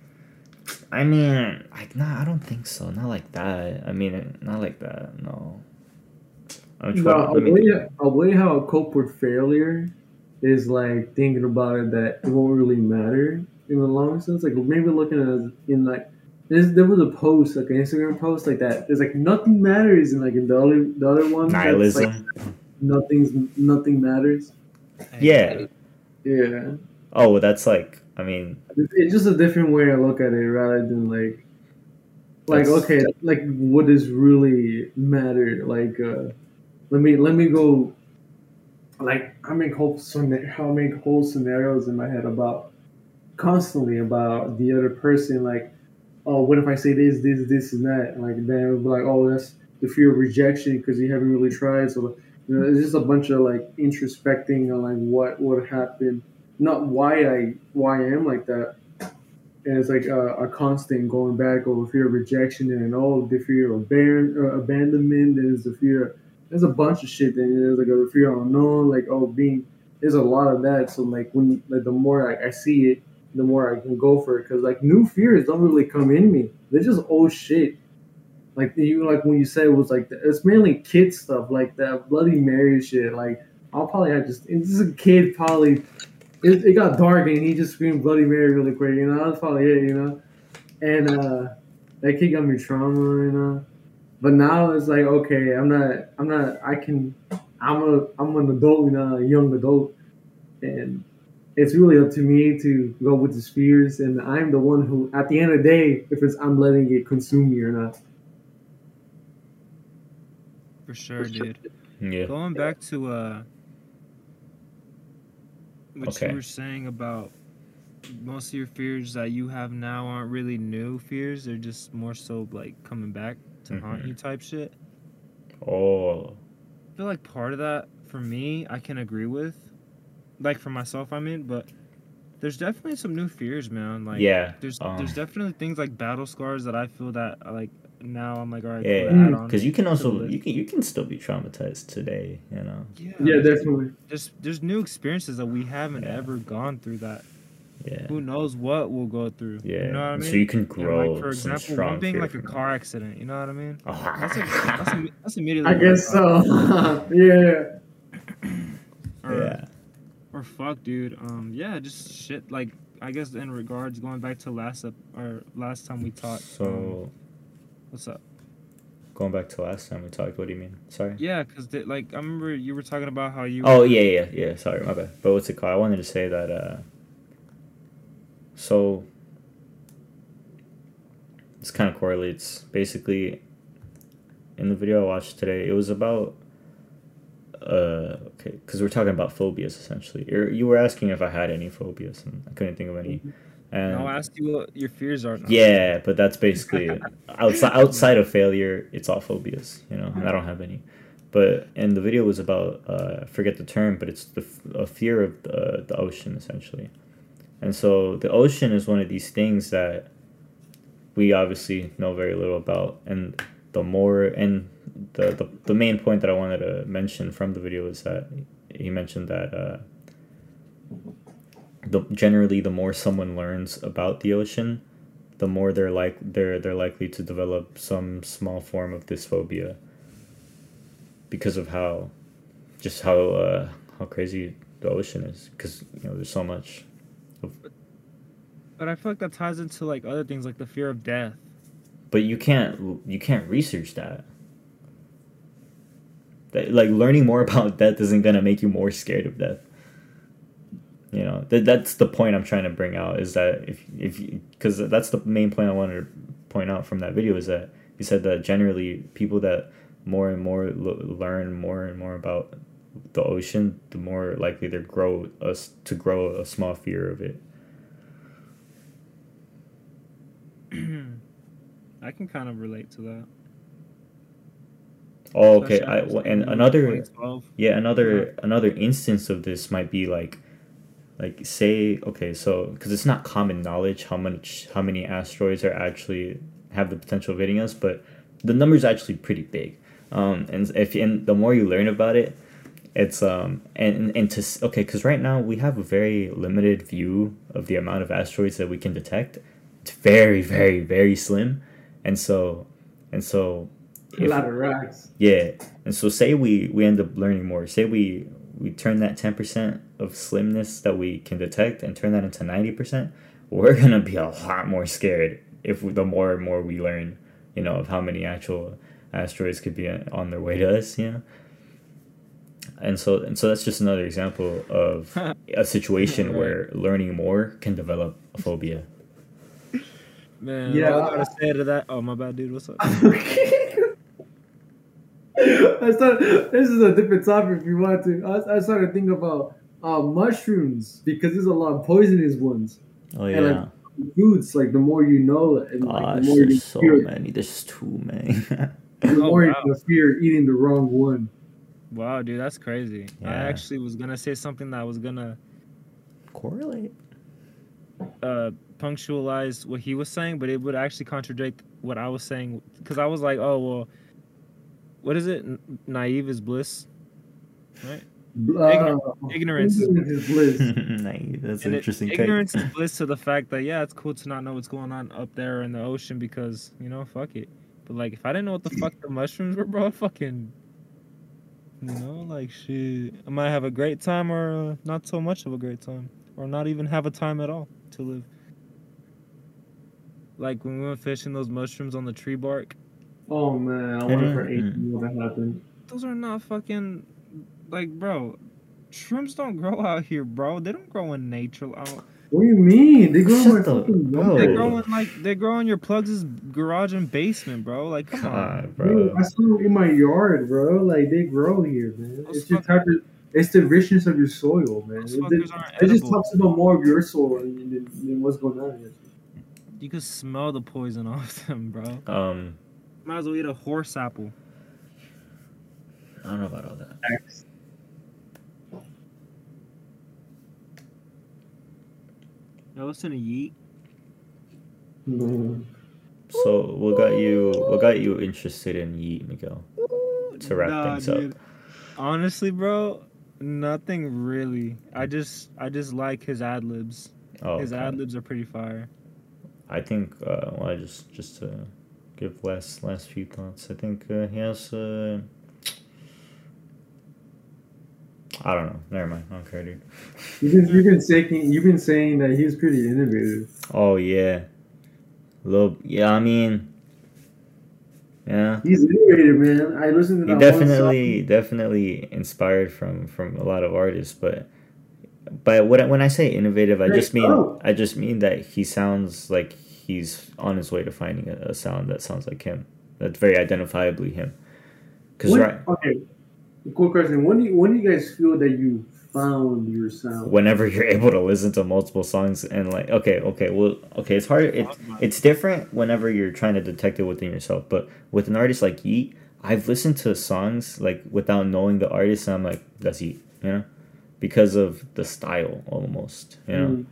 I mean, like, nah, I don't think so. Not like that. I mean, not like that. No. A way how I cope with failure is like thinking about it that it won't really matter in the long sense. Like, maybe looking at it in like, there was a post, like an Instagram post, like that. There's like nothing matters, and like in the other one, nihilism. Like, nothing matters. Yeah. Yeah. Oh, that's like, I mean... It's just a different way I look at it rather than like... Like, okay, like, what does really matter? Like, let me go... Like, I make whole scenarios in my head about the other person. Like, oh, what if I say this, and that? And like, then it would be like, oh, that's the fear of rejection because you haven't really tried, so... You know, it's just a bunch of like introspecting on like what would happen, not why I am like that, and it's like a constant going back over fear of rejection and all the fear of abandonment. There's the fear. There's a bunch of shit. Then there's like a fear of unknown, like being. There's a lot of that. So like when like the more I see it, the more I can go for it. Cause like new fears don't really come in me. They're just old shit. Like you, like when you said it was like it's mainly kid stuff, like that Bloody Mary shit. Like I'll probably have just this is a kid probably. It got dark and he just screamed Bloody Mary really quick, you know. That's probably it, you know. And that kid got me trauma, you know. But now it's like okay, I'm an adult, you know, a young adult, and it's really up to me to go with the fears, and I'm the one who, at the end of the day, if it's I'm letting it consume me or not. For sure, dude. Yeah. Going back to what you were saying about most of your fears that you have now aren't really new fears. They're just more so like coming back to haunt you type shit. Oh. I feel like part of that for me, I can agree with. Like for myself, I mean, but there's definitely some new fears, man. Like, yeah. There's definitely things like battle scars that I feel that like now I'm like, all right, yeah, because you can also you can still be traumatized today, you know. Yeah, yeah, definitely. There's new experiences that we haven't ever gone through that. Yeah. Who knows what we'll go through? Yeah. You know what I mean? So you can grow. And like, for example, one being like a car accident. You know what I mean? Oh. That's immediately. I guess so. Yeah. Or, yeah. Or fuck, dude. Yeah, just shit. Like, I guess in regards going back to last time we talked. So. What's up? Going back to last time we talked. What do you mean? Sorry. Yeah, because like I remember you were talking about how you. Oh yeah. Sorry, my bad. But what's it called? I wanted to say that. So this kind of correlates. Basically, in the video I watched today, it was about okay, because we're talking about phobias essentially. You were asking if I had any phobias, and I couldn't think of any. And I'll ask you what your fears are now. Yeah, but that's basically it. Outside of failure, it's all phobias, you know. And I don't have any. But and the video was about I forget the term, but it's a fear of the ocean essentially. And so the ocean is one of these things that we obviously know very little about. And the main point that I wanted to mention from the video is that he mentioned that generally the more someone learns about the ocean, the more they're likely to develop some small form of this phobia because of how crazy the ocean is, because you know there's so much. But I feel like that ties into like other things, like the fear of death. But you can't research that. Like learning more about death isn't gonna make you more scared of death. You know, that's the point I'm trying to bring out, is that because that's the main point I wanted to point out from that video, is that he said that generally people that more and more learn more and more about the ocean, the more likely they grow a small fear of it. I can kind of relate to that. Oh, okay. Another instance of this might be like say, okay, so because it's not common knowledge how many asteroids are actually have the potential of hitting us, but the number's actually pretty big. And the more you learn about it, it's because right now we have a very limited view of the amount of asteroids that we can detect. It's very, very, very slim. And so a lot of rocks. Yeah. And so say we end up learning more. Say we turn that 10% of slimness that we can detect and turn that into 90%, we're going to be a lot more scared the more and more we learn, you know, of how many actual asteroids could be on their way to us, you know. And so that's just another example of a situation where learning more can develop a phobia. Man, yeah, I gotta say to that. Oh, my bad, dude. What's up? This is a different topic if you want to. I started to think about mushrooms, because there's a lot of poisonous ones. Oh yeah. And foods, like the more you know, and the more there's so many. There's too many. The more you fear eating the wrong one. Wow, dude, that's crazy. Yeah. I actually was gonna say something that I was gonna correlate. Punctualize what he was saying, but it would actually contradict what I was saying, because I was like, oh, well, what is it? Naive is bliss, right? Ignorance is bliss. Naive, that's an interesting take. Ignorance is bliss to the fact that, yeah, it's cool to not know what's going on up there in the ocean because, you know, fuck it. But, like, if I didn't know what the fuck the mushrooms were, bro, fucking, you know, like, shit, I might have a great time or not so much of a great time, or not even have a time at all to live. Like when we went fishing, those mushrooms on the tree bark. Oh man, I wonder for 8 years what happened. Those are not fucking, like, bro. Shrimps don't grow out here, bro. They don't grow in nature. What do you mean? They grow in your plugs' garage and basement, bro. Like, come on, bro. Dude, I saw them in my yard, bro. Like, they grow here, man. It's just type of It's the richness of your soil, man. It just talks about more of your soil than what's going on here. You can smell the poison off them, bro. Might as well eat a horse apple. I don't know about all that. Thanks. Yo, listen to Yeat. So what got you interested in Yeat, Miguel? To wrap things up. Honestly, bro, nothing really. I just like his ad libs. Oh, his ad libs are pretty fire. I think just to give last few thoughts. I think he has I don't know. Never mind. I don't care, dude. You've been saying that he's pretty innovative. Oh yeah. Yeah, I mean, yeah. He's innovative, man. I listen to that. He definitely inspired from a lot of artists, but when I say innovative, I just mean that he sounds like he's on his way to finding a sound that sounds like him. That's very identifiably him. Okay. Cool question. When do you guys feel that you found your sound? Whenever you're able to listen to multiple songs and like, okay, it's hard. It's different whenever you're trying to detect it within yourself. But with an artist like Yeat, I've listened to songs like without knowing the artist, and I'm like, that's Yeat, you know, because of the style almost, you know. Mm.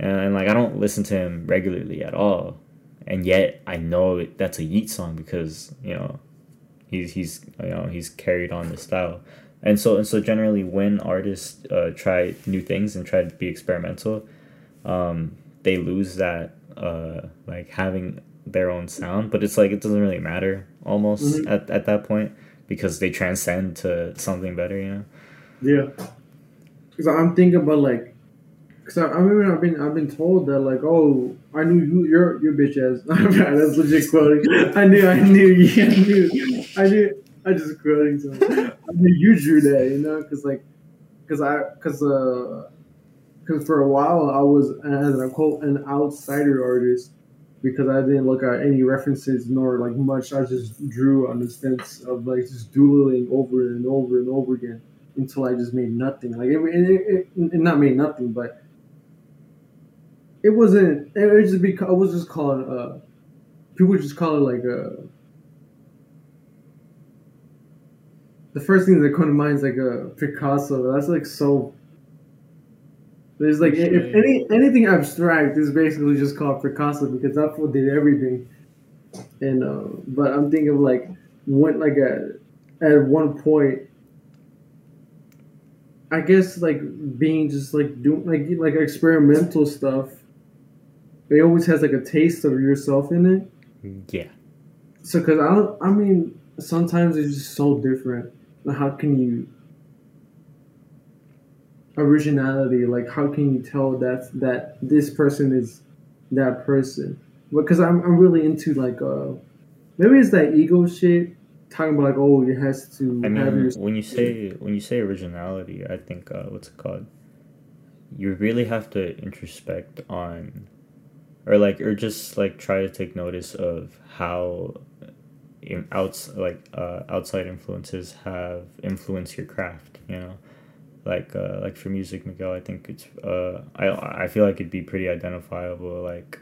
And like I don't listen to him regularly at all, and yet I know that's a Yeat song because you know he's carried on the style. And so generally when artists try new things and try to be experimental, they lose that like having their own sound. But it's like it doesn't really matter almost at that point because they transcend to something better, you know. Yeah, because I'm thinking about like, because I remember I've been told that like, oh, I knew your bitch ass. That's legit quoting. I knew. I just quoting something. I mean, you drew that, you know, because for a while I was, as I quote, an outsider artist because I didn't look at any references nor like much. I just drew on the sense of like just doodling over and over and over again until I just made nothing. Like it not made nothing, but it wasn't. People just call it like a. The first thing that come to mind is like a Picasso. That's like so. There's like if anything abstract is basically just called Picasso because that fool did everything. And but I'm thinking of like went like at one point. I guess like being just like doing like experimental stuff. It always has like a taste of yourself in it. Yeah. So because I mean sometimes it's just so different. How can you originality? Like, how can you tell that this person is that person? Because I'm really into like maybe it's that ego shit. Talking about like, oh, it has to. I mean, have your... when you say originality, I think what's it called? You really have to introspect on, or just like try to take notice of how. Outside influences have influenced your craft, you know, like for music, Miguel, I think it's I feel like it'd be pretty identifiable, like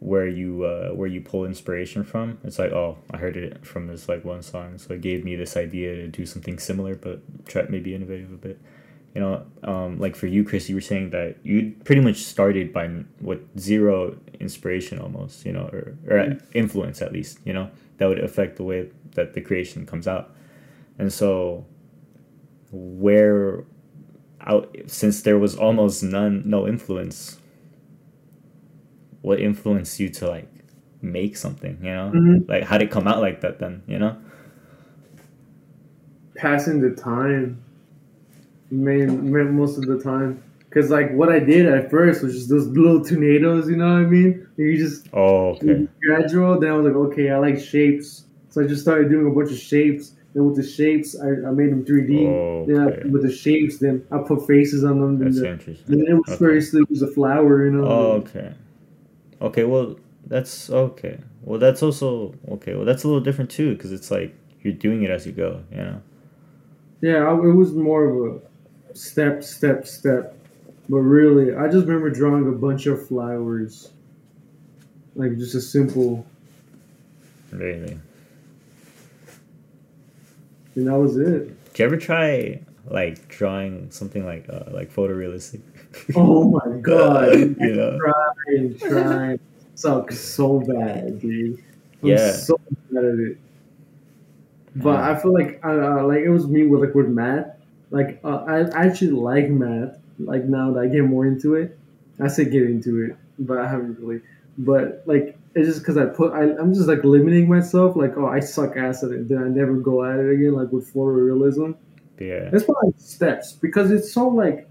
where you pull inspiration from. It's like, oh, I heard it from this like one song, so it gave me this idea to do something similar, but try maybe innovative a bit, you know. Like for you, Chris, you were saying that you pretty much started by with zero inspiration almost, you know, or influence at least, you know. That would affect the way that the creation comes out. And so since there was almost no influence, what influenced you to like make something, you know? Mm-hmm. Like how'd it come out like that then, you know? Passing the time, most of the time. Cause like what I did at first was just those little tornadoes, you know what I mean? You just gradual. Then I was like, okay, I like shapes, so I just started doing a bunch of shapes. Then with the shapes, I made them 3D. Okay. Then with the shapes, then I put faces on them. That's interesting. And then it was first it was a flower, you know. Oh, okay. Okay, well that's okay. Well that's also okay. Well that's a little different too, because it's like you're doing it as you go, you know. Yeah, it was more of a. step. But really, I just remember drawing a bunch of flowers. Like, just a simple... Really? And that was it. Did you ever try, like, drawing something like photorealistic? Oh, my God. You know? Trying. Sucks so bad, dude. I'm so bad at it. But I feel like it was me with math. Like, I actually like math. Like, now that I get more into it. I say get into it, but I haven't really. But, like, it's just because I'm just, like, limiting myself. Like, oh, I suck ass at it. Then I never go at it again, like, with photorealism. Yeah. That's why it steps. Because it's so, like...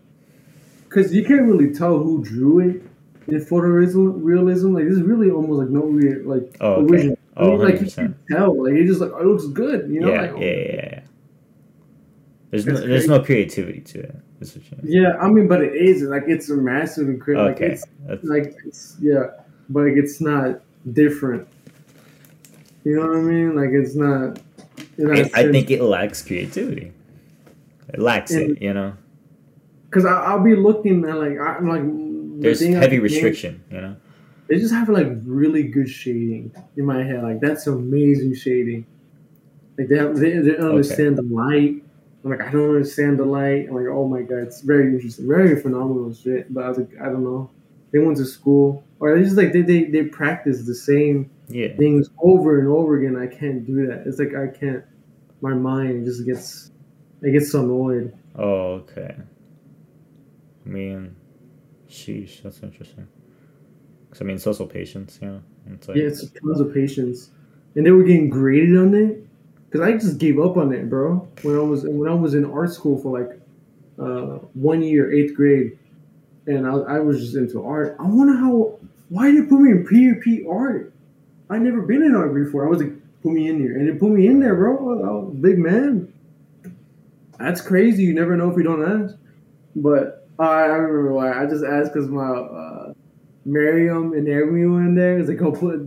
Because you can't really tell who drew it in photorealism. Like, there's really almost, like, no weird, like... Oh, okay. Original. Oh, I mean, like, you can tell. Like, you're just like, oh, it looks good, you know? Yeah, like, oh, yeah. There's no creativity to it. That's what you mean. Yeah, I mean, but it is. Like, it's a massive... Okay. Like, but like, it's not different. You know what I mean? Like, it's not... I think it lacks creativity. It lacks it, you know? Because I'll be looking at, like... I'm like... There's heavy restriction, you know? They just have, like, really good shading in my head. Like, that's amazing shading. Like, they don't understand the light. I'm like, I don't understand the light. I'm like, oh, my God. It's very interesting. Very phenomenal shit. But I was like, I don't know. They went to school. Or it's just like they practice the same things over and over again. I can't do that. It's like I can't. My mind just gets... It gets annoyed. Oh, okay. I mean, sheesh, that's interesting. Because, I mean, it's also patience, you know? It's like, it's tons of patience. And they were getting graded on it. Because I just gave up on it, bro. When I was in art school for, like, 1 year, 8th grade. And I was just into art. I wonder why they put me in PUP art? I never been in art before. I was like, put me in here. And they put me in there, bro. I was a big man. That's crazy. You never know if you don't ask. But I remember why. I just asked because my Miriam and everyone in there was like,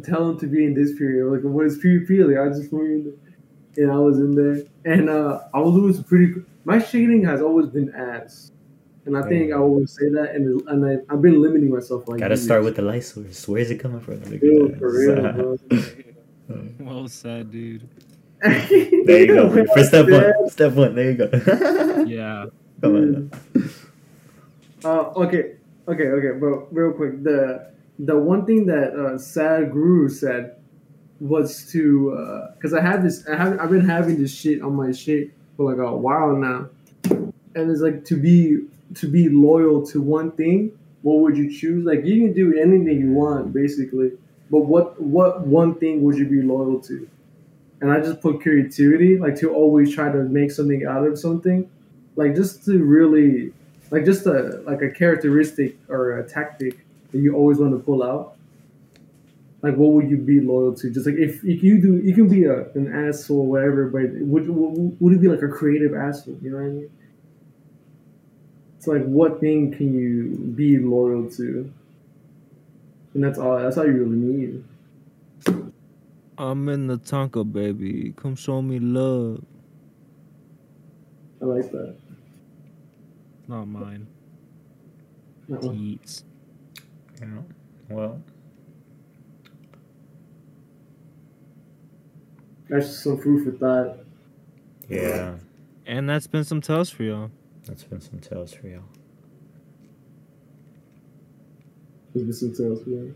tell them to be in this period. I was like, what is PUP? Like, I just put me in there. And I was in there. And I was always pretty... My shading has always been ass. And I think I always say that, and I've been limiting myself. Like, gotta start with the light source. Where's it coming from? Dude, for real, bro. Well said, dude. There you go. For step one. There you go. Yeah. Come on. Okay, bro. Real quick, the one thing that Sad Guru said was to, because I've been having this shit on my shit for like a while now, and it's like to be loyal to one thing, what would you choose? Like, you can do anything you want, basically. But what one thing would you be loyal to? And I just put creativity, like, to always try to make something out of something. Like, just to really... Like, just a characteristic or a tactic that you always want to pull out. Like, what would you be loyal to? Just, like, if you do... You can be an asshole, whatever, but would it be, like, a creative asshole? You know what I mean? It's like, what thing can you be loyal to? And that's all. That's all you really need. I'm in the Tonka, baby. Come show me love. I like that. Not mine. Yeats. Yeah. Well. That's just some food for thought. Yeah. And that's been some tales for y'all. It's been some tales for you.